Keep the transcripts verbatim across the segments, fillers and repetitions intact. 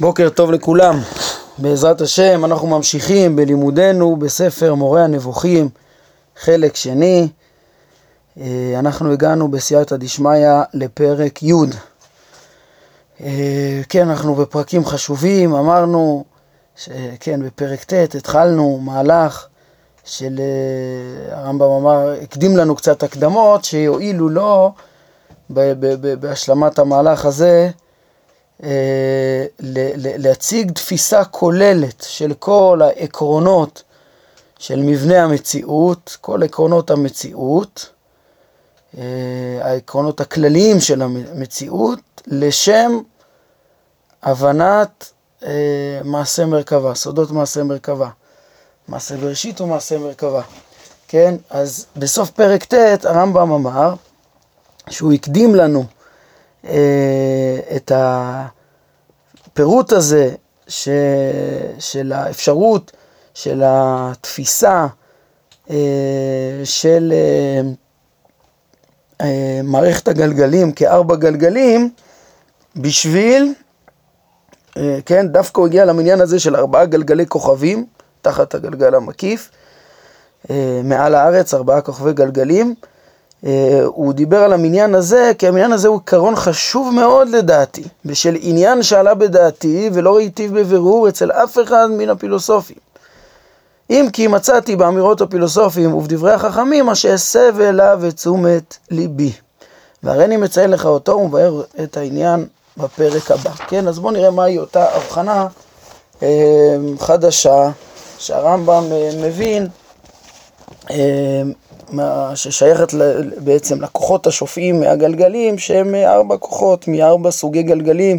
בוקר טוב לכולם, בעזרת השם אנחנו ממשיכים בלימודנו בספר מורה הנבוכים, חלק שני. אנחנו הגענו בסייעתא דשמיא לפרק י'. כן, אנחנו בפרקים חשובים, אמרנו, כן, בפרק ט' התחלנו מהלך של, הרמב"ם אמר, הקדים לנו קצת הקדמות שיועילו לו בהשלמת המהלך הזה, להציג תפיסה כוללת של כל העקרונות של מבנה המציאות, כל עקרונות המציאות, העקרונות הכלליים של המציאות, לשם הבנת מעשה מרכבה, סודות מעשה מרכבה, מעשה בראשית ומעשה מרכבה. כן, אז בסוף פרק ט' הרמב"ם אמר שהוא הקדים לנו את הפירוט הזה ש... של האפשרות של התפיסה של מערכת הגלגלים כארבע גלגלים, בשביל, כן, דווקא הוא הגיע למניין הזה של ארבעה גלגלי כוכבים תחת הגלגל המקיף, מעל הארץ ארבעה כוכבי גלגלים. Uh, הוא דיבר על המניין הזה, כי המניין הזה הוא עיקרון חשוב מאוד לדעתי, בשל עניין שעלה בדעתי ולא ראיתיו בבירור אצל אף אחד מן הפילוסופים. אם כי מצאתי באמירות הפילוסופיים ובדברי החכמים, מה שאסב אליו את תשומת ליבי. והרי אני מציין לך אותו ומבאר את העניין בפרק הבא. כן, אז בואו נראה מהי אותה הבחנה uh, חדשה שהרמב"ם uh, מבין, uh, ששייכת בעצם לכוחות השופעים מהגלגלים, שהם ארבע כוחות, מארבע סוגי גלגלים,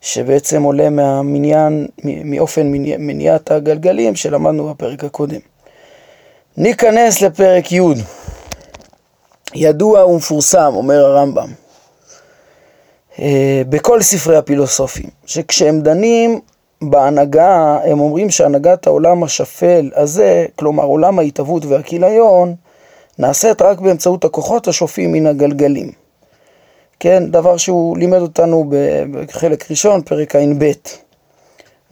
שבעצם עולה מהמניין, מאופן מניעת הגלגלים שלמדנו בפרק הקודם. ניכנס לפרק י'. ידוע ומפורסם, אומר הרמב"ם, בכל ספרי הפילוסופים, שכשהם דנים בהנהגה, הם אומרים שהנהגת העולם השפל הזה, כלומר עולם ההתאבות והכיליון, נעשית רק באמצעות הכוחות השופעים מן הגלגלים. כן, דבר שהוא לימד אותנו בחלק ראשון, פרק עין ב',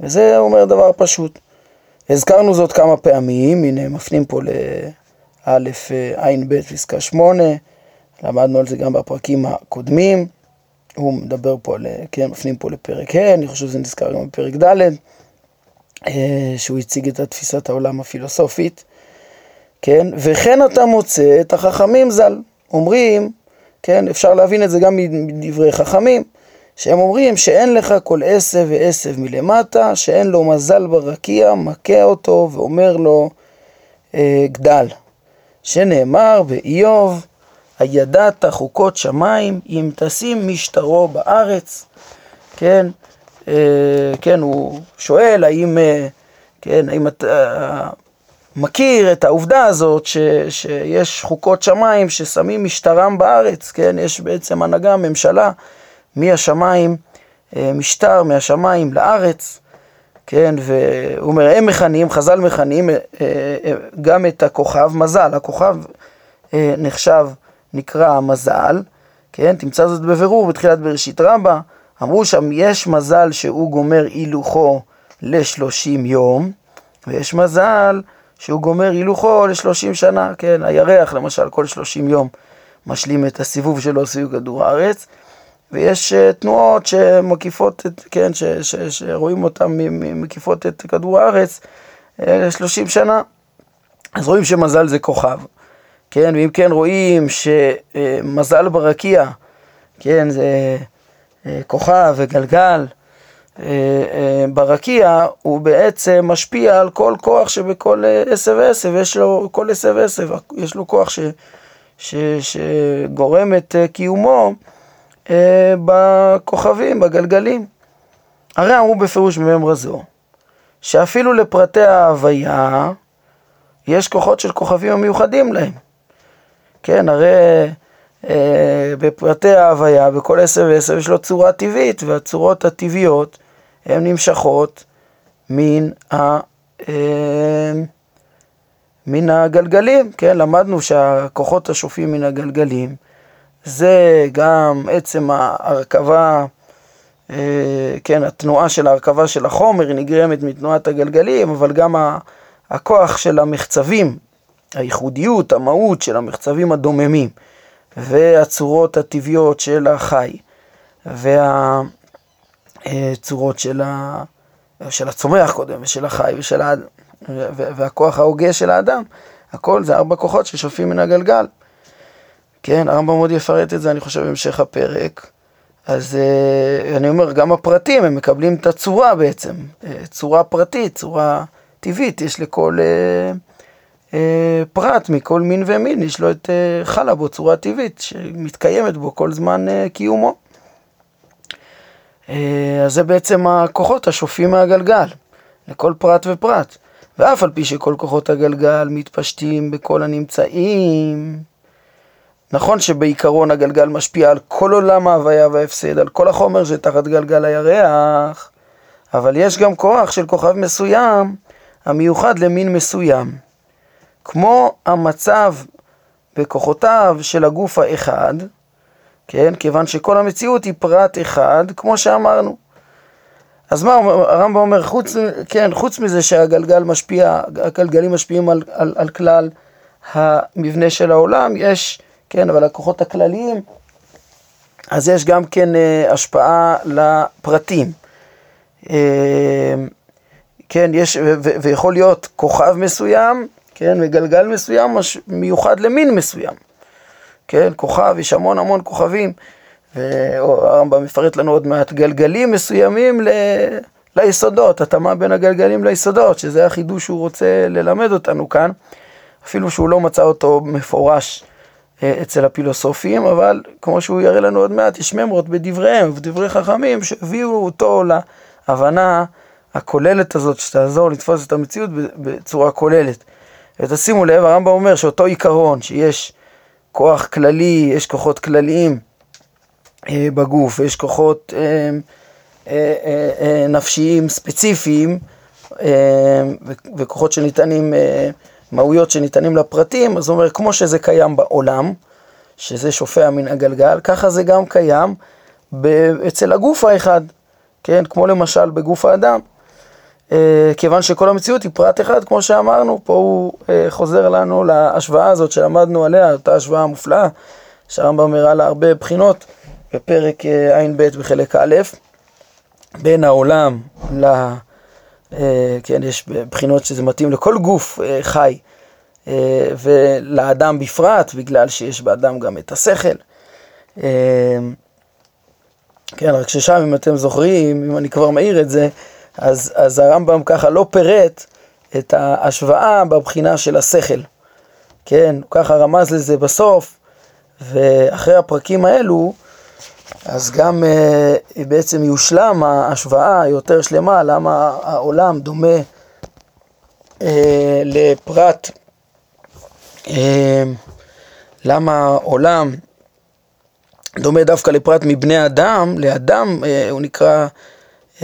וזה אומר דבר פשוט. הזכרנו זאת כמה פעמים, הנה מפנים פה לאלף עין ב' פסקה שמונה, למדנו על זה גם בפרקים הקודמים. הוא מדבר פה, כן, מפנים פה לפרק ה', אני חושב שזה נזכר גם בפרק ד', שהוא הציג את תפיסת העולם הפילוסופית, כן, וכן אתה מוצא את החכמים ז"ל, אומרים, כן, אפשר להבין את זה גם מדברי חכמים, שהם אומרים שאין לך כל עשב ועשב מלמטה, שאין לו מזל ברקיע, מכה אותו ואומר לו, אה, גדל, שנאמר באיוב, הידעת חוקות שמיים, אם תשים משטרו בארץ. כן, כן, הוא שואל, האם, כן, האם אתה מכיר את העובדה הזאת ש, שיש חוקות שמיים ששמים משטרם בארץ, כן, יש בעצם הנהגה, ממשלה, מהשמיים, משטר מהשמיים לארץ, כן, והוא אומר, הם מכנים, חז"ל מכנים גם את הכוכב מזל, הכוכב נחשב, נקרא המזל, כן, תמצא זאת בבירור בתחילת בראשית רבה, אמרו שם יש מזל שהוא גומר הילוכו לשלושים יום, ויש מזל שהוא גומר הילוכו לשלושים שנה, כן, הירח למשל כל שלושים יום משלים את הסיבוב שלו סביב כדור הארץ, ויש תנועות שמקיפות, את, כן, ש, ש, שרואים אותם מקיפות את כדור הארץ, שלושים שנה, אז רואים שמזל זה כוכב. כן, ואם כן רואים שמזל ברקיע, כן, זה כוכב וגלגל ברקיע, הוא בעצם משפיע על כל כוח שבכל עשב ועשב, יש לו, כל עשב ועשב, יש לו כוח ש, ש, שגורם את קיומו בכוכבים, בגלגלים. הרי אמרו בפירוש ממרה זו, שאפילו לפרטי ההוויה, יש כוחות של כוכבים המיוחדים להם. כן, הרי אה, בפרטי ההוויה, בכל עשב ועשב יש לו צורה טבעית, והצורות הטבעיות הן נמשכות מן, ה, אה, מן הגלגלים. כן, למדנו שהכוחות השופעים מן הגלגלים, זה גם עצם ההרכבה כן, התנועה של ההרכבה של החומר נגרמת מתנועת הגלגלים, אבל גם הכוח של המחצבים, הייחודיות, המהות של המחצבים הדוממים, והצורות הטבעיות של החי, והצורות של, ה... של הצומח קודם, ושל החי, ושל האדם, והכוח ההוגה של האדם, הכל זה ארבע כוחות ששופעים מן הגלגל. כן, הרמב"ם מאוד יפרט את זה, אני חושב, בהמשך הפרק. אז אני אומר, גם הפרטים, הם מקבלים את הצורה בעצם, צורה פרטית, צורה טבעית, יש לכל פרט מכל מין ומין, יש לו את חלה בו, צורה טבעית, שמתקיימת בו כל זמן קיומו. אז זה בעצם הכוחות השופעים מהגלגל, לכל פרט ופרט, ואף על פי שכל כוחות הגלגל מתפשטים בכל הנמצאים, נכון שבעיקרון הגלגל משפיע על כל עולם ההוויה וההפסד, על כל החומר שתחת גלגל הירח, אבל יש גם כוח של כוכב מסוים, המיוחד למין מסוים. כמו המצב בכוחותיו של הגוף האחד, כן? כיוון שכל המציאות היא פרט אחד, כמו שאמרנו. אז מה הרמב"ם אומר? חוץ, כן, חוץ מזה שהגלגל משפיע, הגלגלים משפיעים על, על, על כלל המבנה של העולם, יש... כן, אבל הכוחות הכלליים, אז יש גם כן אה, השפעה לפרטים. אה, כן, יש, ו- ו- ויכול להיות כוכב מסוים, כן, וגלגל מסוים מיוחד למין מסוים. כן, כוכב, יש המון המון כוכבים, והרמב"ם מפרט לנו עוד מעט גלגלים מסוימים ל- ליסודות, התאמה בין הגלגלים ליסודות, שזה החידוש שהוא רוצה ללמד אותנו כאן, אפילו שהוא לא מצא אותו מפורש אצל הפילוסופים, אבל כמו שהוא יראה לנו עוד מעט, יש ממרות בדבריהם, בדברי חכמים, שהביאו אותו להבנה הכוללת הזאת, שתעזור לתפוס את המציאות בצורה כוללת. ותשימו לב, הרמב"ם אומר שאותו עיקרון, שיש כוח כללי, יש כוחות כלליים בגוף, יש כוחות נפשיים ספציפיים, וכוחות שניתנים... מהויות שניתנים לפרטים, אז הוא אומר, כמו שזה קיים בעולם, שזה שופע מן הגלגל, ככה זה גם קיים ב- אצל הגוף האחד, כן? כמו למשל בגוף האדם, אה, כיוון שכל המציאות היא פרט אחד, כמו שאמרנו, פה הוא אה, חוזר לנו להשוואה הזאת שלמדנו עליה, אותה השוואה המופלאה, שהרמב"ם מראה לה הרבה בחינות, בפרק עין ב' בחלק א', בין העולם ל... כן, יש בחינות שזה מתאים לכל גוף חי ולאדם בפרט, בגלל שיש באדם גם את השכל. כן, רק ששם, אם אתם זוכרים, אם אני כבר מעיר את זה, אז, אז הרמב"ם ככה לא פירט את ההשוואה בבחינה של השכל. כן, הוא ככה רמז לזה בסוף, ואחרי הפרקים האלו, אז גם uh, בעצם יושלם ההשוואה יותר שלמה, למה העולם דומה uh, לפרט, uh, למה העולם דומה דווקא לפרט מבני אדם, לאדם uh, הוא נקרא, uh,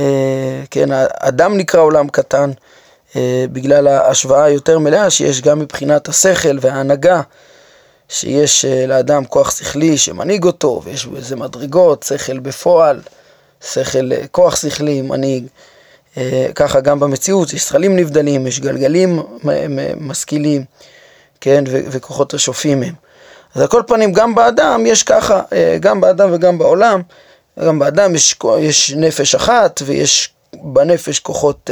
כן, האדם נקרא עולם קטן, uh, בגלל ההשוואה היותר מלאה שיש גם מבחינת השכל וההנהגה, שיש לאדם כוח שכלי שמנהיג אותו, ויש איזה מדרגות, שכל בפועל, שכל, כוח שכלי מנהיג, ככה גם במציאות, יש שכלים נבדלים, יש גלגלים משכילים, כן, וכוחות השופעים הם. אז על כל פנים, גם באדם יש ככה, גם באדם וגם בעולם, גם באדם יש, יש נפש אחת, ויש בנפש כוחות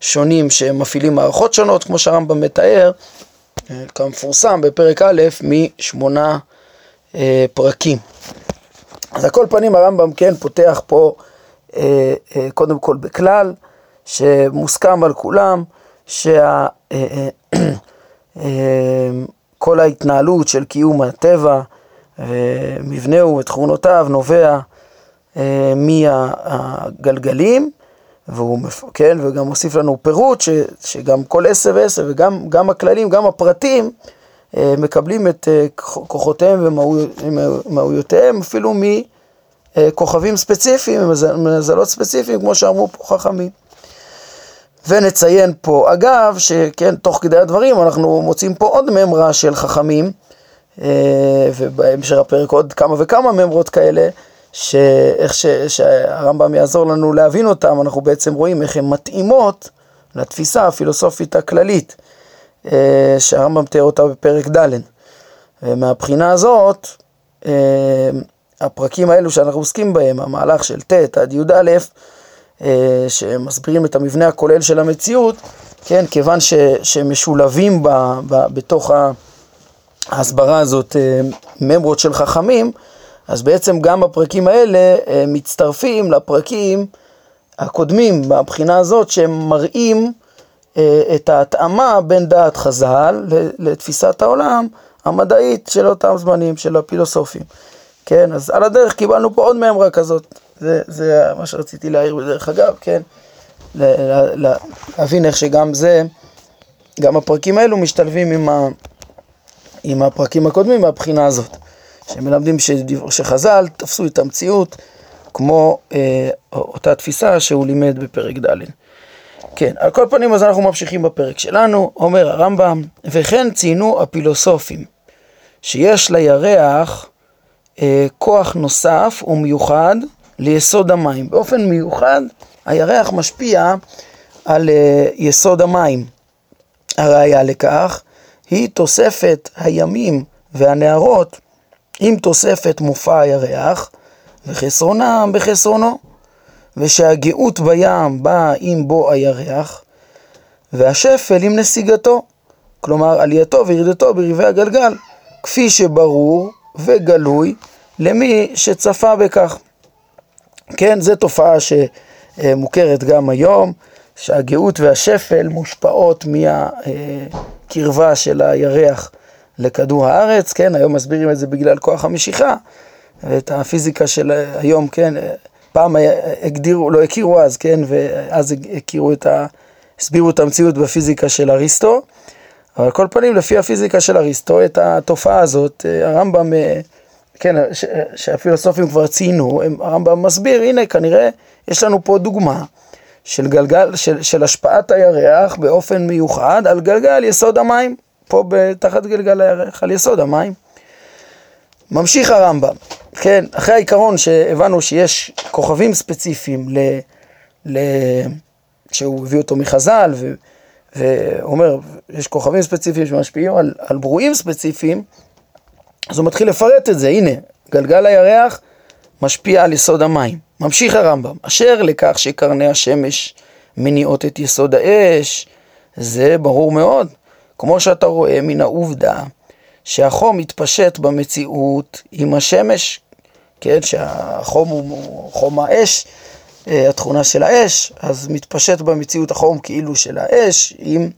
שונים שמפעילים מערכות שונות, כמו שהרמב"ם מתאר, כמפורסם בפרק א' משמונה אה, פרקים. אז על כל פנים הרמב"ם כן פותח פה אה, אה, קודם כל בכלל שמוסכם על כולם שכל שה, אה, אה, אה, ההתנהלות של קיום הטבע ומבנהו ותכונותיו נובע אה, מהגלגלים, והוא, כן, וגם מוסיף לנו פירוט ש, שגם כל עשר ועשר וגם גם הכללים, גם הפרטים אה, מקבלים את אה, כוחותיהם ומהויותיהם אפילו מכוכבים ספציפיים, מזלות ספציפיים, כמו שאמרו פה חכמים. ונציין פה אגב, שכן, תוך כדי הדברים אנחנו מוצאים פה עוד ממרה של חכמים, אה, ובהמשך הפרק עוד כמה וכמה ממרות כאלה, שאיך ש... שהרמב"ם יעזור לנו להבין אותם, אנחנו בעצם רואים איך הן מתאימות לתפיסה הפילוסופית הכללית, שהרמב"ם תיאר אותה בפרק ד'. ומהבחינה הזאת, הפרקים האלו שאנחנו עוסקים בהם, המהלך של ת' עד י' א', שמסבירים את המבנה הכולל של המציאות, כן, כיוון ש, שמשולבים ב, ב, בתוך ההסברה הזאת ממרות של חכמים, אז בעצם גם הפרקים האלה מצטרפים לפרקים הקודמים מהבחינה הזאת, שהם מראים את ההתאמה בין דעת חז"ל לתפיסת העולם המדעית של אותם זמנים, של הפילוסופים. כן, אז על הדרך קיבלנו פה עוד ממרה כזאת, זה, זה מה שרציתי להעיר בדרך אגב, כן, להבין איך שגם זה, גם הפרקים האלו משתלבים עם, ה, עם הפרקים הקודמים מהבחינה הזאת, שמלמדים שחז"ל תפסו את המציאות כמו אה, אותה תפיסה שהוא לימד בפרק ד'. כן, על כל פנים, אז אנחנו ממשיכים בפרק שלנו. אומר הרמב"ם, וכן ציינו הפילוסופים שיש לירח אה, כוח נוסף ומיוחד ליסוד המים. באופן מיוחד הירח משפיע על אה, יסוד המים. הראיה לכך היא תוספת הימים והנהרות עם תוספת מופע הירח וחסרונם בחסרונו, ושהגאות בים באה עם בו הירח, והשפל עם נסיגתו, כלומר עלייתו וירידתו בריבי הגלגל, כפי שברור וגלוי למי שצפה בכך. כן, זו תופעה שמוכרת גם היום, שהגאות והשפל מושפעות מהקרבה של הירח לכדור הארץ, כן, היום מסבירים את זה בגלל כוח המשיכה, ואת הפיזיקה של היום, כן, פעם הגדירו, לא הכירו אז, כן, ואז הכירו את ה... הסבירו את המציאות בפיזיקה של אריסטו, אבל כל פנים, לפי הפיזיקה של אריסטו, את התופעה הזאת, הרמב"ם, כן, ש... שהפילוסופים כבר ציינו, הרמב"ם מסביר, הנה, כנראה, יש לנו פה דוגמה של גלגל, של, של השפעת הירח באופן מיוחד על גלגל יסוד המים, פה בתחת גלגל הירח, על יסוד המים. ממשיך הרמב"ם, כן, אחרי העיקרון שהבנו שיש כוכבים ספציפיים ל, ל, שהוא הביא אותו מחז"ל, ו, ואומר, יש כוכבים ספציפיים שמשפיעים על, על ברואים ספציפיים, אז הוא מתחיל לפרט את זה, הנה, גלגל הירח משפיע על יסוד המים. ממשיך הרמב"ם, אשר לכך שקרני השמש מניעות את יסוד האש, זה ברור מאוד, כמו שאתה רואה מן העובדה, שהחום מתפשט במציאות עם השמש, כן, שהחום הוא חום האש, התכונה של האש, אז מתפשט במציאות החום כאילו של האש עם,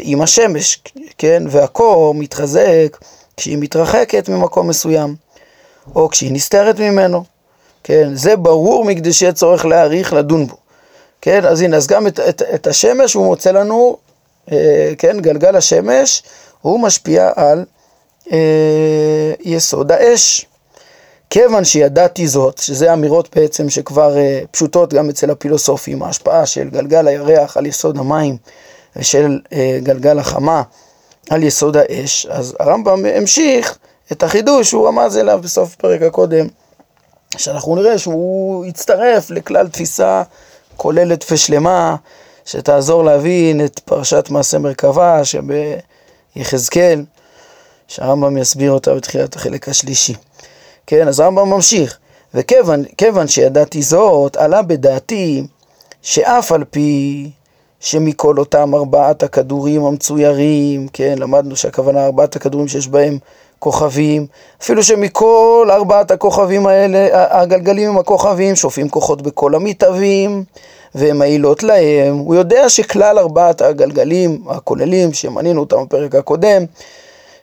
עם השמש, כן, והקור מתחזק כשהיא מתרחקת ממקום מסוים, או כשהיא נסתרת ממנו, כן, זה ברור מכדי שיהיה צורך להעריך לדון בו, כן, אז הנה, אז גם את, את, את השמש הוא מוצא לנו, כן, גלגל השמש, הוא משפיע על אה, יסוד האש. כיוון שידעתי זאת, שזה אמירות בעצם שכבר אה, פשוטות גם אצל הפילוסופים, ההשפעה של גלגל הירח על יסוד המים, ושל אה, גלגל החמה על יסוד האש, אז הרמב"ם המשיך את החידוש, שהוא רמז אליו בסוף פרק הקודם, שאנחנו נראה שהוא יצטרף לכלל תפיסה כוללת ושלמה, שתעזור להבין את פרשת מעשה מרכבה, שב... יחזקאל, שהרמב"ם יסביר אותה בתחילת החלק השלישי. כן, אז הרמב"ם ממשיך, וכיוון כיוון שידעתי זאת, עלה בדעתי שאף על פי שמכל אותם ארבעת הכדורים המצוירים, כן, למדנו שהכוונה ארבעת הכדורים שיש בהם כוכבים, אפילו שמכל ארבעת הכוכבים האלה, הגלגלים עם הכוכבים, שופעים כוחות בכל המתאבים, והם מעילות להם. הוא יודע שכלל ארבעת הגלגלים הכוללים, שמנינו אותם בפרק הקודם,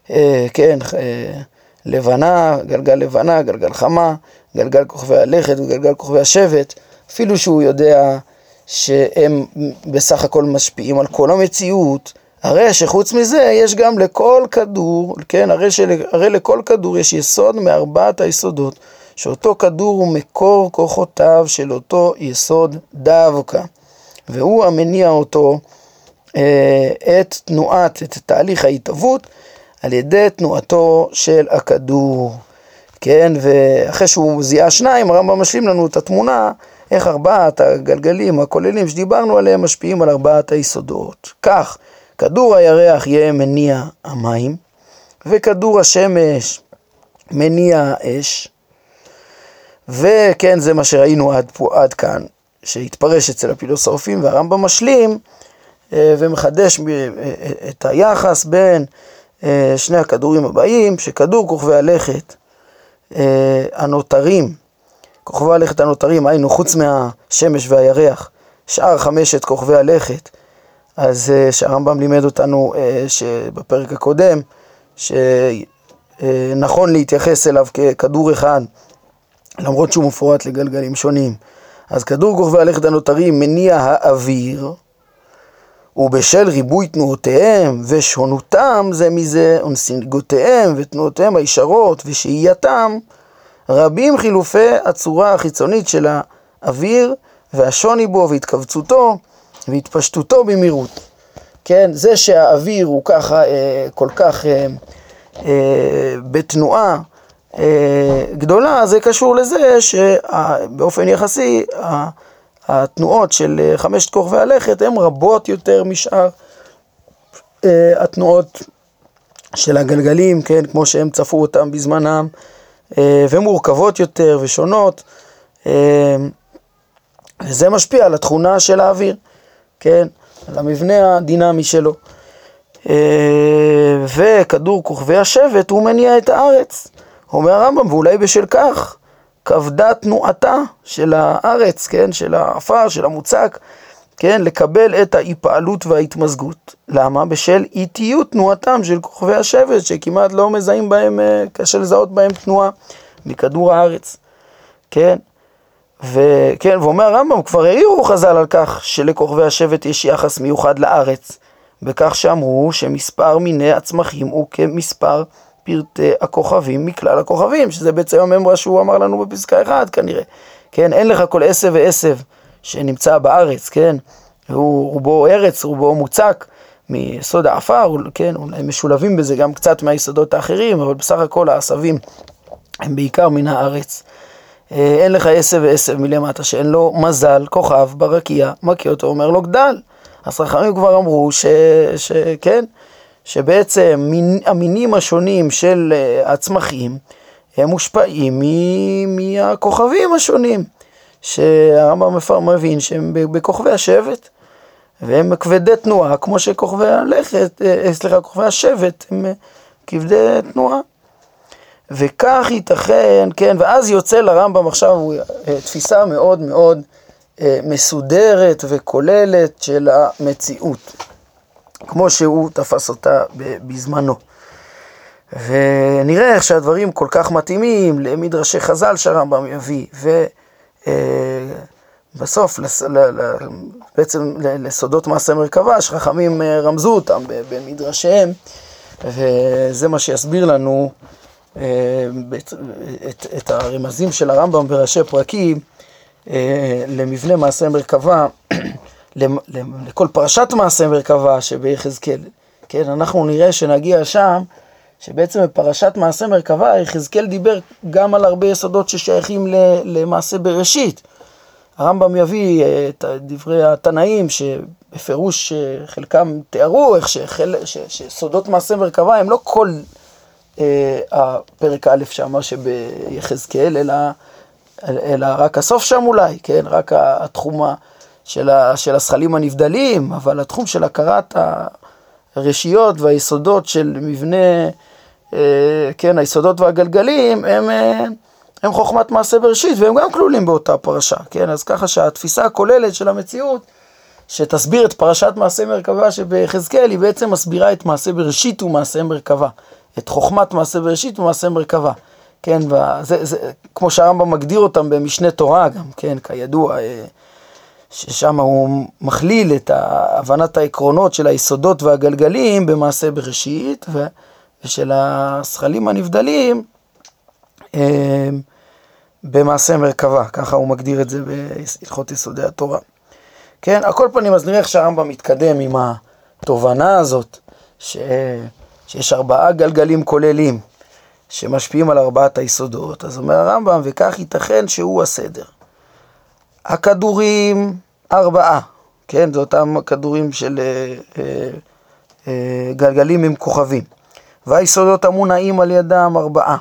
אה, כן, אה, לבנה, גלגל לבנה, גלגל חמה, גלגל כוכבי הלכת וגלגל כוכבי השבט, אפילו שהוא יודע שהם בסך הכל משפיעים על כל המציאות, הרי שחוץ מזה יש גם לכל כדור, כן, הרי, של, הרי לכל כדור יש יסוד מארבעת היסודות, שאותו כדור הוא מקור כוחותיו של אותו יסוד דווקא, והוא המניע אותו, את תנועת, את תהליך ההתהוות, על ידי תנועתו של הכדור. כן, ואחרי שהוא זיהה שניים, הרמב"ם משלים לנו את התמונה, איך ארבעת הגלגלים הכוללים שדיברנו עליהם משפיעים על ארבעת היסודות. כך, כדור הירח יהיה מניע המים, וכדור השמש מניע אש, וכן זה מה שראינו עד, פה, עד כאן, שהתפרש אצל הפילוסופים, והרמב"ם משלים ומחדש את היחס בין שני הכדורים הבאים, שכדור כוכבי הלכת הנותרים, כוכבי הלכת הנותרים, היינו חוץ מהשמש והירח, שאר חמשת כוכבי הלכת, אז שהרמב"ם לימד אותנו שבפרק הקודם, שנכון להתייחס אליו ככדור אחד, למרות שהוא מפורט לגלגלים שונים. אז כדור כוכבי הלכת הנותרים מניע האוויר, ובשל ריבוי תנועותיהם ושונותם זה מזה, ונסיגותיהם ותנועותיהם הישרות ושהייתם, רבים חילופי הצורה החיצונית של האוויר, והשוני בו והתכווצותו והתפשטותו במהירות. כן, זה שהאוויר הוא ככה, אה, כל כך אה, אה, בתנועה אה, גדולה, זה קשור לזה שבאופן יחסי, ה, התנועות של חמשת כוכבי הלכת הן רבות יותר משאר אה, התנועות של הגלגלים, כן, כמו שהם צפו אותם בזמנם, אה, ומורכבות יותר ושונות, אה, וזה משפיע על התכונה של האוויר, כן, על המבנה הדינמי שלו. אה, וכדור כוכבי השבט הוא מניע את הארץ, אומר הרמב"ם, ואולי בשל כך כבדה תנועתה של הארץ, כן, של האפר, של המוצק, כן, לקבל את ההיפעלות וההתמזגות. למה? בשל איטיות תנועתם של כוכבי השבט, שכמעט לא מזהים בהם, קשה לזהות בהם תנועה מכדור הארץ, כן, וכן, ואומר הרמב"ם, כבר העירו חז"ל על כך שלכוכבי השבט יש יחס מיוחד לארץ, בכך שאמרו שמספר מיני הצמחים הוא כמספר פרטי הכוכבים מכלל הכוכבים, שזה בעצם הממרה שהוא אמר לנו בפסקה אחת כנראה, כן, אין לך כל עשב ועשב שנמצא בארץ, כן, הוא רובו ארץ, רובו מוצק מיסוד האפר, כן, אולי משולבים בזה גם קצת מהיסודות האחרים, אבל בסך הכל העשבים הם בעיקר מן הארץ. אין לך עשב ועשב מלמטה שאין לו מזל, כוכב ברקיע, מקיא אותו, אומר לו גדל. אז רחמים כבר אמרו ש... ש... כן, שבעצם המינים השונים של הצמחים הם מושפעים מהכוכבים השונים, שהרמב"ם מבין שהם בכוכבי השבט, והם כבדי תנועה, כמו שכוכבי הלכת, סליחה, כוכבי השבט הם כבדי תנועה. וכך ייתכן, כן, ואז יוצא לרמב"ם עכשיו תפיסה מאוד מאוד מסודרת וכוללת של המציאות, כמו שהוא תפס אותה בזמנו. ונראה איך שהדברים כל כך מתאימים למדרשי חז"ל שהרמב"ם יביא, ובסוף בעצם לסודות מעשה מרכבה, שחכמים רמזו אותם במדרשיהם, וזה מה שיסביר לנו את, את, את הרמזים של הרמב"ם בראשי פרקים למבנה מעשה מרכבה, לכל פרשת מעשה מרכבה שביחזקאל. כן, אנחנו נראה שנגיע שם, שבעצם בפרשת מעשה מרכבה יחזקאל דיבר גם על הרבה יסודות ששייכים למעשה בראשית. הרמב"ם יביא את דברי התנאים שבפירוש חלקם תיארו איך שסודות מעשה מרכבה הם לא כל הפרק א' שאמר שביחזקאל, אלא, אלא רק הסוף שם אולי, כן, רק התחומה של ה, של השכלים הנבדלים, אבל התחום של הכרת הרשיות והיסודות של מבנה, כן, היסודות והגלגלים, הם, הם חוכמת מעשה בראשית, והם גם כלולים באותה פרשה, כן, אז ככה שהתפיסה הכוללת של המציאות, שתסביר את פרשת מעשה מרכבה שביחזקאל, היא בעצם מסבירה את מעשה בראשית ומעשה מרכבה, את חוכמת מעשה בראשית ומעשה מרכבה, כן, וזה, זה, כמו שהרמב"ם מגדיר אותם במשנה תורה גם, כן, כידוע, ששם הוא מכליל את הבנת העקרונות של היסודות והגלגלים במעשה בראשית, ו, ושל השכלים הנבדלים במעשה מרכבה, ככה הוא מגדיר את זה בהלכות יסודי התורה. כן, על כל פנים, אז נראה איך שהרמב"ם מתקדם עם התובנה הזאת, ש... שיש ארבעה גלגלים כוללים, שמשפיעים על ארבעת היסודות. אז אומר הרמב"ם, וכך ייתכן שהוא הסדר. הכדורים ארבעה, כן, זה אותם כדורים של אה, אה, גלגלים עם כוכבים. והיסודות המונעים על ידם ארבעה.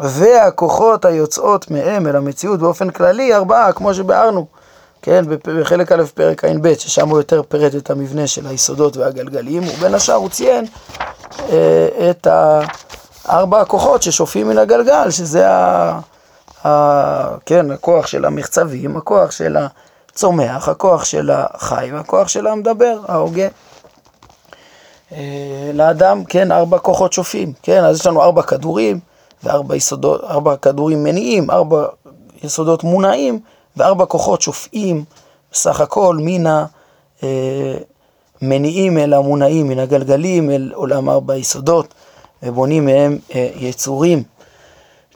והכוחות היוצאות מהם אל המציאות באופן כללי ארבעה, כמו שבארנו, כן, בחלק א' פרק עין ב', ששם הוא יותר פרט את המבנה של היסודות והגלגלים, ובין השאר הוא ציין אה, את הארבע הכוחות ששופעים מן הגלגל, שזה ה, ה, כן, הכוח של המחצבים, הכוח של הצומח, הכוח של החי, והכוח של המדבר, ההוגה. אה, לאדם, כן, ארבע כוחות שופעים, כן, אז יש לנו ארבע כדורים, וארבע יסודות, ארבע כדורים מניעים, ארבע יסודות מונעים, וארבע כוחות שופעים, בסך הכל מן המניעים אל המונעים, מן הגלגלים אל עולם ארבע יסודות, ובונים מהם יצורים.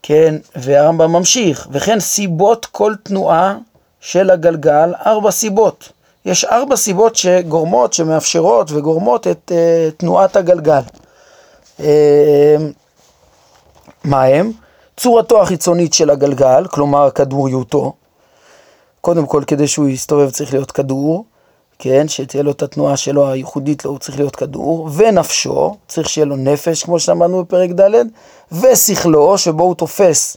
כן, והרמב"ם ממשיך, וכן סיבות כל תנועה של הגלגל, ארבע סיבות. יש ארבע סיבות שגורמות, שמאפשרות וגורמות את תנועת הגלגל. מה הם? צורתו החיצונית של הגלגל, כלומר כדוריותו, קודם כל כדי שהוא יסתובב צריך להיות כדור, כן, שתהיה לו את התנועה שלו הייחודית לו, הוא צריך להיות כדור, ונפשו, צריך שיהיה לו נפש, כמו שאמרנו בפרק ד', ושכלו, שבו הוא תופס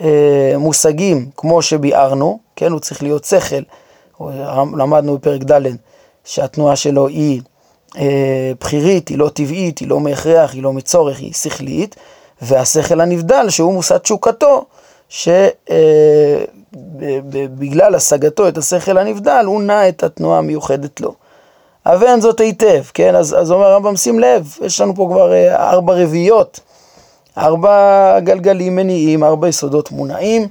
אה, מושגים, כמו שביארנו, כן, הוא צריך להיות שכל, למדנו בפרק ד', שהתנועה שלו היא אה, בחירית, היא לא טבעית, היא לא מהכרח, היא לא מצורך, היא שכלית, והשכל הנבדל, שהוא מושא תשוקתו, ש... אה, בגלל השגתו את השכל הנבדל, הוא נע את התנועה המיוחדת לו. אבן זאת היטב, כן? אז, אז אומר הרמב"ם, שים לב, יש לנו פה כבר אה, ארבע רביעיות, ארבע גלגלים מניעים, ארבע יסודות מונעים,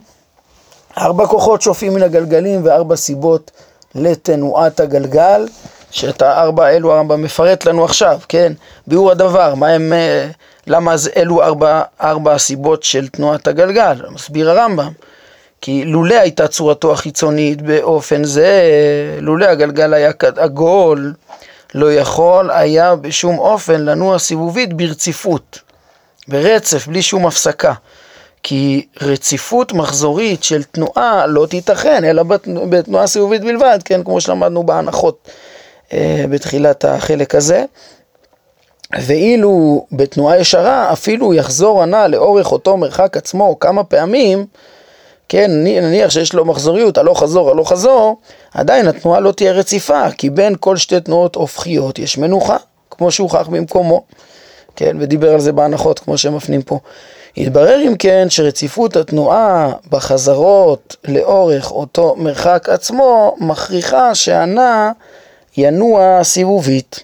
ארבע כוחות שופעים מן הגלגלים, וארבע סיבות לתנועת הגלגל, שאת הארבע אלו הרמב"ם מפרט לנו עכשיו, כן? ביאור הדבר, מה הם, אה, למה אז אלו ארבע, ארבע הסיבות של תנועת הגלגל? מסביר הרמב"ם. כי לולא הייתה צורתו החיצונית באופן זה, לולא הגלגל היה עגול, לא יכול היה בשום אופן לנוע סיבובית ברציפות, ברצף, בלי שום הפסקה. כי רציפות מחזורית של תנועה לא תיתכן, אלא בתנועה סיבובית בלבד, כן? כמו שלמדנו בהנחות בתחילת החלק הזה. ואילו בתנועה ישרה, אפילו יחזור הנע לאורך אותו מרחק עצמו כמה פעמים, כן, נניח שיש לו מחזוריות, הלוך חזור, הלוך חזור, עדיין התנועה לא תהיה רציפה, כי בין כל שתי תנועות הופכיות יש מנוחה, כמו שהוכח במקומו, כן, ודיבר על זה בהנחות, כמו שמפנים פה. התברר אם כן שרציפות התנועה בחזרות לאורך אותו מרחק עצמו, מכריחה שהנע ינוע סיבובית.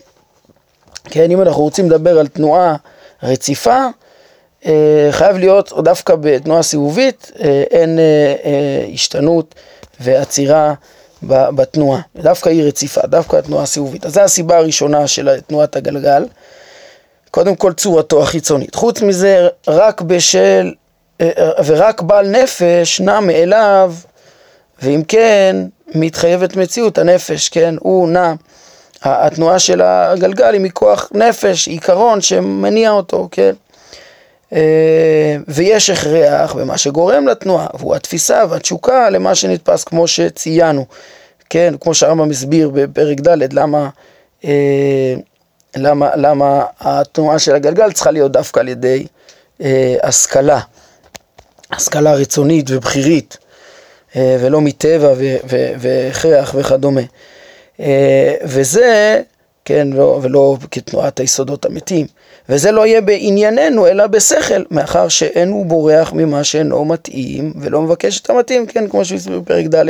כן, אם אנחנו רוצים לדבר על תנועה רציפה, חייב להיות דווקא בתנועה סיבובית, אין השתנות ועצירה בתנועה. דווקא היא רציפה, דווקא התנועה סיבובית. אז זו הסיבה הראשונה של תנועת הגלגל. קודם כל צורתו החיצונית. חוץ מזה, רק בשל, ורק בעל נפש נע מאליו, ואם כן, מתחייבת מציאות הנפש, כן, הוא נע. התנועה של הגלגל היא מכוח נפש, עיקרון שמניע אותו, כן. ויש הכרח במה שגורם לתנועה, והוא התפיסה והתשוקה למה שנתפס כמו שציינו, כן, כמו שהרמב"ם מסביר בפרק ד' למה, למה, למה התנועה של הגלגל צריכה להיות דווקא על ידי השכלה, השכלה רצונית ובחירית, ולא מטבע והכרח וכדומה, וזה, כן, לא, ולא כתנועת היסודות המתים. וזה לא יהיה בענייננו, אלא בשכל, מאחר שאין הוא בורח ממה שאינו מתאים, ולא מבקש את המתאים, כן, כמו שהסביר בפרק ד'.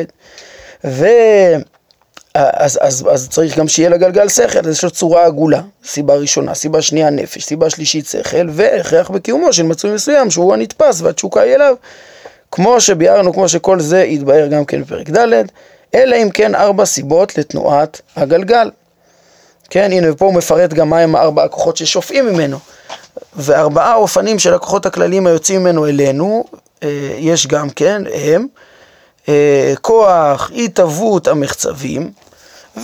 ו... אז, אז, אז צריך גם שיהיה לגלגל שכל, אז יש לו צורה עגולה, סיבה ראשונה, סיבה שנייה נפש, סיבה שלישית שכל, והכרח בקיומו של מצוי מסוים, שהוא הנתפס והתשוקה היא אליו, כמו שביארנו, כמו שכל זה יתבהר גם כן בפרק ד', אלא אם כן ארבע סיבות לתנועת הגלגל. כן, הנה, ופה הוא מפרט גם מהם ארבע הכוחות ששופעים ממנו, וארבעה אופנים של הכוחות הכלליים היוצאים ממנו אלינו, יש גם כן, הם, כוח התאבות המחצבים,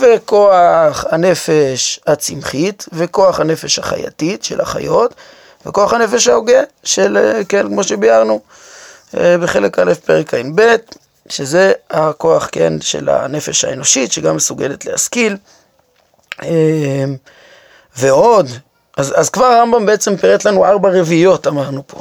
וכוח הנפש הצמחית, וכוח הנפש החייתית של החיות, וכוח הנפש ההוגה של, כן, כמו שביארנו, בחלק א' פרק עין ב', שזה הכוח, כן, של הנפש האנושית, שגם מסוגלת להשכיל, ועוד, אז, אז כבר הרמב"ם בעצם פירט לנו ארבע רביעיות, אמרנו פה.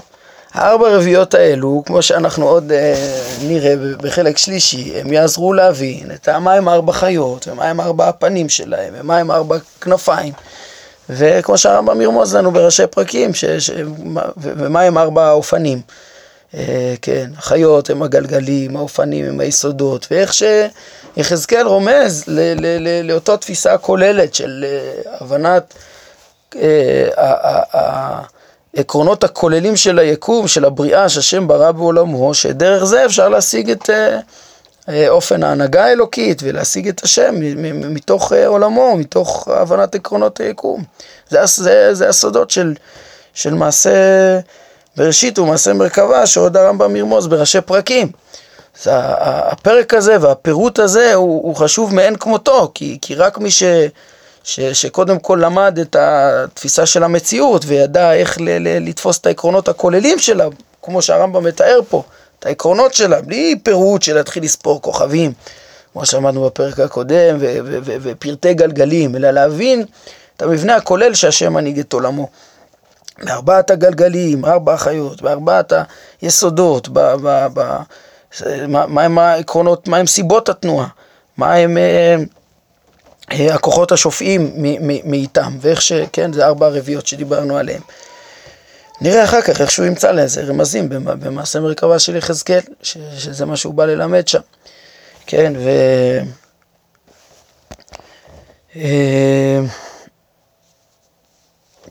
הארבע רביעיות האלו, כמו שאנחנו עוד אה, נראה בחלק שלישי, הם יעזרו להבין את מה הם ארבע חיות, ומה הם ארבע הפנים שלהם, ומה הם ארבע כנפיים, וכמו שהרמב"ם ירמוז לנו בראשי פרקים, ש, ש, ומה הם ארבע אופנים. אה, כן, החיות הם הגלגלים, האופנים הם היסודות, ואיך שיחזקאל רומז ל, ל, ל, לאותה תפיסה כוללת של אה, הבנת העקרונות הכוללים של היקום, של הבריאה שהשם ברא בעולמו, שדרך זה אפשר להשיג את אופן ההנהגה האלוקית ולהשיג את השם מתוך עולמו, מתוך הבנת עקרונות היקום. זה, זה, זה הסודות של, של מעשה בראשית ומעשה מרכבה שעוד הרמב"ם ירמוז בראשי פרקים. אז הפרק הזה והפירוט הזה הוא, הוא חשוב מאין כמותו, כי, כי רק מי ש... ש, שקודם כל למד את התפיסה של המציאות, וידע איך ל, ל, לתפוס את העקרונות הכוללים שלה, כמו שהרמב"ם מתאר פה, את העקרונות שלה, בלי פירוט של להתחיל לספור כוכבים, כמו שאמרנו בפרק הקודם, ו, ו, ו, ופרטי גלגלים, אלא להבין את המבנה הכולל שהשם מנהיג את עולמו. בארבעת הגלגלים, ארבע החיות, בארבעת היסודות, ב, ב, ב, מה, מה הם העקרונות, מה הם סיבות התנועה, מה הם... הכוחות השופעים מאיתם, ואיך שכן, זה ארבע הרביעיות שדיברנו עליהם. נראה אחר כך איך שהוא ימצא לזה רמזים במעשה מרכבה של יחזקאל, שזה מה שהוא בא ללמד שם. כן, ו...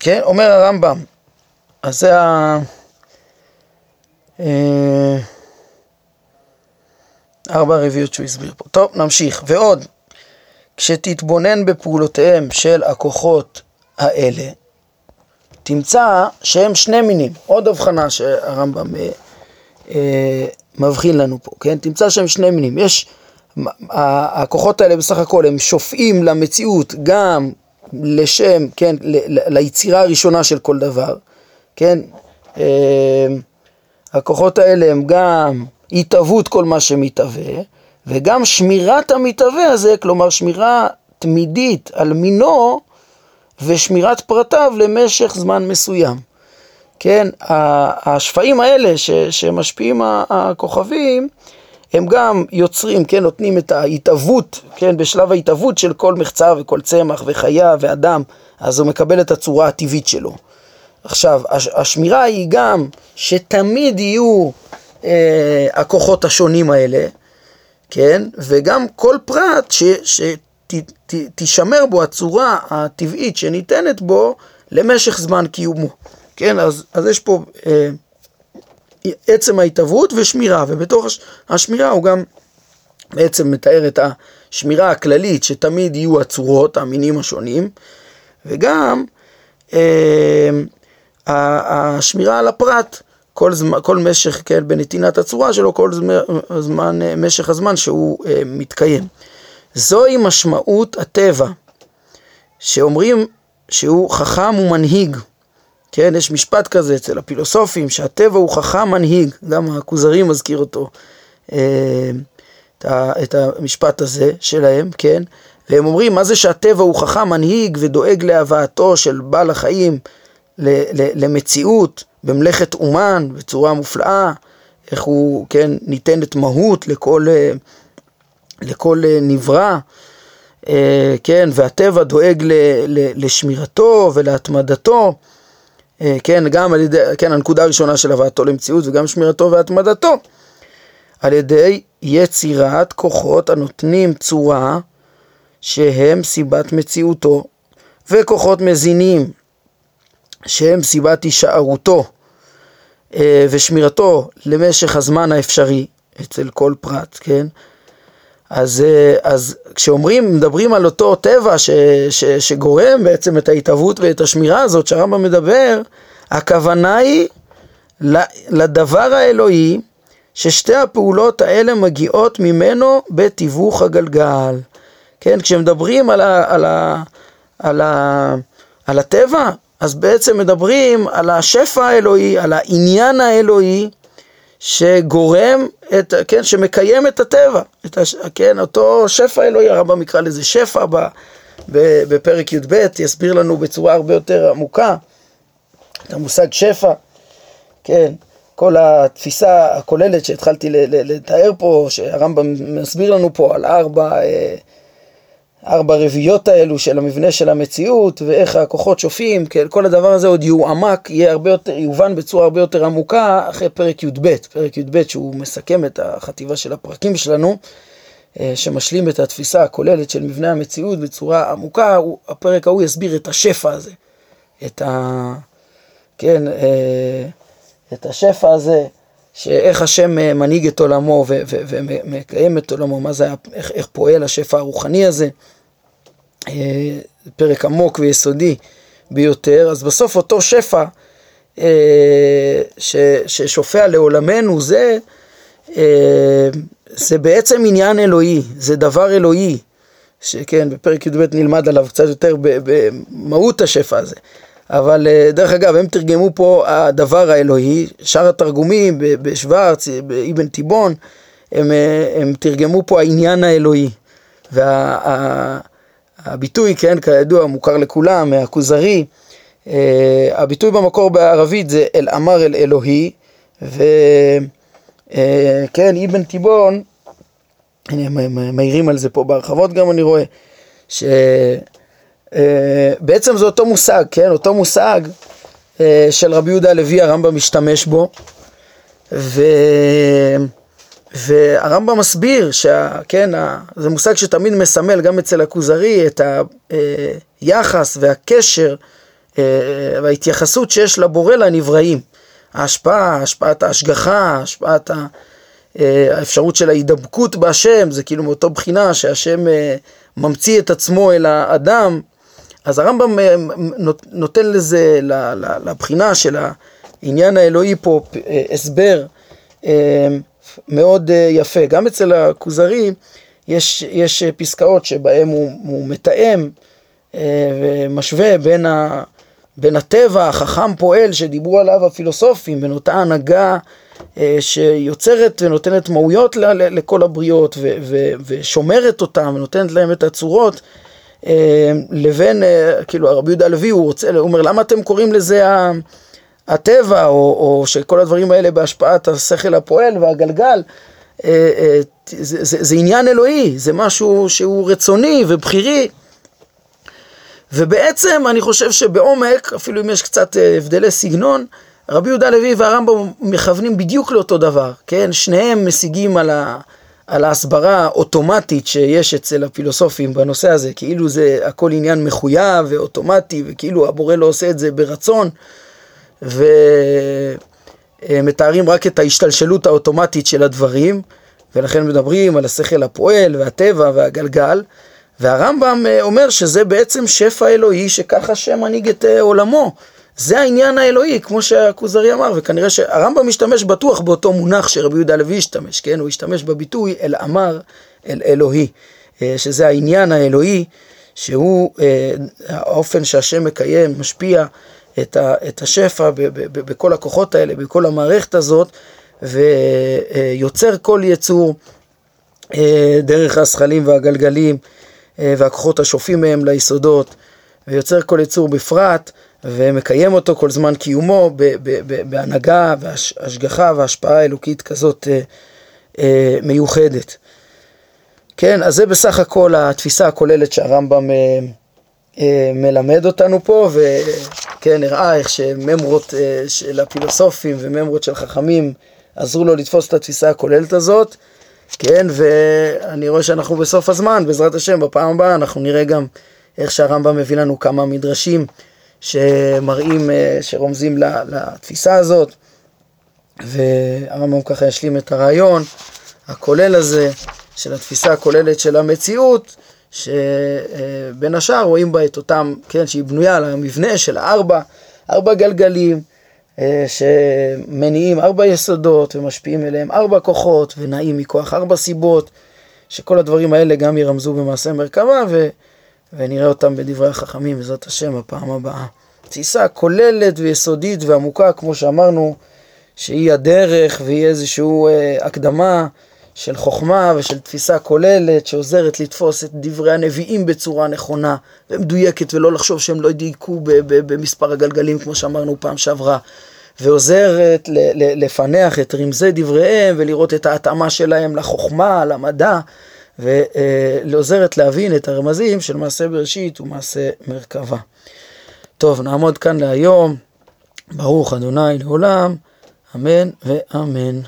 כן, אומר הרמב"ם, אז זה ה... ארבע הרביעיות שהוא הסביר פה. טוב, נמשיך. ועוד, כשתתבונן בפעולותיהם של הכוחות האלה, תמצא שהם שני מינים. עוד הבחנה שהרמב"ם אה, אה, מבחין לנו פה, כן? תמצא שהם שני מינים. יש, הכוחות האלה בסך הכל הם שופעים למציאות גם לשם, כן, ל, ליצירה הראשונה של כל דבר, כן? אה, הכוחות האלה הם גם התאבות כל מה שמתאווה, וגם שמירת המתאווה הזה, כלומר שמירה תמידית על מינו, ושמירת פרטיו למשך זמן מסוים. כן, השפעים האלה ש, שמשפיעים הכוכבים, הם גם יוצרים, כן, נותנים את ההתאבות, כן, בשלב ההתאבות של כל מחצב וכל צמח וחיה ואדם, אז הוא מקבל את הצורה הטבעית שלו. עכשיו, הש, השמירה היא גם שתמיד יהיו אה, הכוחות השונים האלה, כן, וגם כל פרט שתישמר בו הצורה הטבעית שניתנת בו למשך זמן קיומו. כן, אז, אז יש פה אה, עצם ההתאבות ושמירה, ובתוך הש, השמירה הוא גם בעצם מתאר את השמירה הכללית שתמיד יהיו הצורות, המינים השונים, וגם אה, השמירה על הפרט, כל זמן, כל משך, כן, בנתינת הצורה שלו, כל זמן, זמן, משך הזמן שהוא אה, מתקיים. זוהי משמעות הטבע, שאומרים שהוא חכם ומנהיג. כן, יש משפט כזה אצל הפילוסופים, שהטבע הוא חכם מנהיג. גם הכוזרים מזכיר אותו, אה, את, ה, את המשפט הזה שלהם, כן. והם אומרים, מה זה שהטבע הוא חכם מנהיג ודואג להבאתו של בעל החיים ל, ל, למציאות, במלאכת אומן, בצורה מופלאה, איך הוא, כן, ניתנת מהות לכל, לכל נברא, כן, והטבע דואג ל, ל, לשמירתו ולהתמדתו, כן, גם על ידי, כן, הנקודה הראשונה של הבאתו למציאות, וגם שמירתו והתמדתו, על ידי יצירת כוחות הנותנים צורה, שהם סיבת מציאותו, וכוחות מזינים, שהם סיבת הישארותו ושמירתו למשך הזמן האפשרי אצל כל פרט, כן? אז, אז כשאומרים, מדברים על אותו טבע ש, ש, שגורם בעצם את ההתאבות ואת השמירה הזאת שהרמב"ם מדבר, הכוונה היא לדבר האלוהי ששתי הפעולות האלה מגיעות ממנו בתיווך הגלגל, כן? כשמדברים על ה, על ה, על ה, על הטבע, אז בעצם מדברים על השפע האלוהי, על העניין האלוהי, שגורם, את, כן, שמקיים את הטבע, את הש, כן, אותו שפע אלוהי, הרמב"ם יקרא לזה שפע ב, ב, בפרק י"ב, יסביר לנו בצורה הרבה יותר עמוקה, את המושג שפע, כן, כל התפיסה הכוללת שהתחלתי לתאר פה, שהרמב"ם מסביר לנו פה על ארבע, ארבע רביעיות האלו של המבנה של המציאות, ואיך הכוחות שופעים, כן, כל הדבר הזה עוד יועמק, יהיה הרבה יותר, יובן בצורה הרבה יותר עמוקה, אחרי פרק י"ב, פרק י"ב שהוא מסכם את החטיבה של הפרקים שלנו, שמשלים את התפיסה הכוללת של מבנה המציאות בצורה עמוקה, הוא, הפרק ההוא יסביר את השפע הזה, את ה... כן, את השפע הזה, שאיך השם מנהיג את עולמו ומקיים את עולמו, מה זה, איך, איך פועל השפע הרוחני הזה, פרק עמוק ויסודי ביותר. אז בסוף אותו שפע ש, ששופע לעולמנו, זה, זה בעצם עניין אלוהי, זה דבר אלוהי, שכן, בפרק י"ב נלמד עליו קצת יותר במהות השפע הזה. אבל דרך אגב, הם תרגמו פה הדבר האלוהי, שאר התרגומים בשוורץ, באבן טיבון, הם, הם תרגמו פה העניין האלוהי. והביטוי, וה, כן, כידוע, מוכר לכולם, הכוזרי, הביטוי במקור בערבית זה אל אמר אל אלוהי, וכן, אבן טיבון, הם מהירים על זה פה בהרחבות גם אני רואה, ש... Uh, בעצם זה אותו מושג, כן, אותו מושג uh, של רבי יהודה הלוי, הרמב"ם משתמש בו, ו... והרמב"ם מסביר, שה, כן, ה... זה מושג שתמיד מסמל גם אצל הכוזרי את היחס והקשר uh, וההתייחסות שיש לבורא לנבראים, ההשפעה, השפעת ההשגחה, השפעת ה... Uh, האפשרות של ההידבקות בהשם, זה כאילו מאותו בחינה שהשם uh, ממציא את עצמו אל האדם. אז הרמב"ם נותן לזה, לבחינה של העניין האלוהי פה, הסבר מאוד יפה. גם אצל הכוזרי יש, יש פסקאות שבהם הוא, הוא מתאם ומשווה בין, ה, בין הטבע החכם פועל שדיברו עליו הפילוסופים, בין אותה הנהגה שיוצרת ונותנת מהויות לכל הבריות ושומרת אותם ונותנת להם את הצורות, לבין, כאילו הרבי יהודה הלוי הוא רוצה, הוא אומר למה אתם קוראים לזה הטבע, או שכל הדברים האלה בהשפעת השכל הפועל והגלגל, זה עניין אלוהי, זה משהו שהוא רצוני ובחירי. ובעצם אני חושב שבעומק, אפילו אם יש קצת הבדלי סגנון, רבי יהודה הלוי והרמב"ם מכוונים בדיוק לאותו דבר, כן? שניהם משיגים על, ה, על ההסברה האוטומטית שיש אצל הפילוסופים בנושא הזה, כאילו זה הכל עניין מחויב ואוטומטי, וכאילו הבורא לא עושה את זה ברצון, ומתארים רק את ההשתלשלות האוטומטית של הדברים, ולכן מדברים על השכל הפועל והטבע והגלגל, והרמב"ם אומר שזה בעצם שפע אלוהי שככה השם מנהיג את עולמו, זה העניין האלוהי, כמו שהכוזרי אמר, וכנראה שהרמב"ם משתמש בטוח באותו מונח שרבי יהודה הלוי השתמש, כן? הוא השתמש בביטוי אל אמר אל אלוהי, שזה העניין האלוהי, שהוא האופן שהשם מקיים, משפיע את השפע בכל הכוחות האלה, בכל המערכת הזאת, ויוצר כל יצור דרך השכלים והגלגלים, והכוחות השופעים מהם ליסודות, ויוצר כל יצור בפרט, ומקיים אותו כל זמן קיומו בהנהגה, בהשגחה וההשפעה האלוקית כזאת מיוחדת. כן, אז זה בסך הכל התפיסה הכוללת שהרמב"ם מלמד אותנו פה, וכן, הראה איך שממרות של הפילוסופים וממרות של חכמים עזרו לו לתפוס את התפיסה הכוללת הזאת, כן, ואני רואה שאנחנו בסוף הזמן, בעזרת השם, בפעם הבאה אנחנו נראה גם איך שהרמב"ם מביא לנו כמה מדרשים שמראים, שרומזים לתפיסה הזאת, והרמב"ם ככה ישלים את הרעיון הכולל הזה של התפיסה הכוללת של המציאות, שבין השאר רואים בה את אותם, כן, שהיא בנויה על המבנה של ארבע, ארבע גלגלים שמניעים ארבע יסודות ומשפיעים אליהם ארבע כוחות ונעים מכוח ארבע סיבות, שכל הדברים האלה גם ירמזו במעשה מרכבה, ו ונראה אותם בדברי החכמים, וזאת השם הפעם הבאה. תפיסה כוללת ויסודית ועמוקה, כמו שאמרנו, שהיא הדרך והיא איזשהו אה, הקדמה של חוכמה ושל תפיסה כוללת שעוזרת לתפוס את דברי הנביאים בצורה נכונה ומדויקת, ולא לחשוב שהם לא ידייקו במספר הגלגלים כמו שאמרנו פעם שעברה, ועוזרת לפנח את רמזי דבריהם ולראות את ההתאמה שלהם לחוכמה, למדע, ועוזרת להבין את הרמזים של מעשה בראשית ומעשה מרכבה. טוב, נעמוד כאן להיום. ברוך אדוני לעולם, אמן ואמן.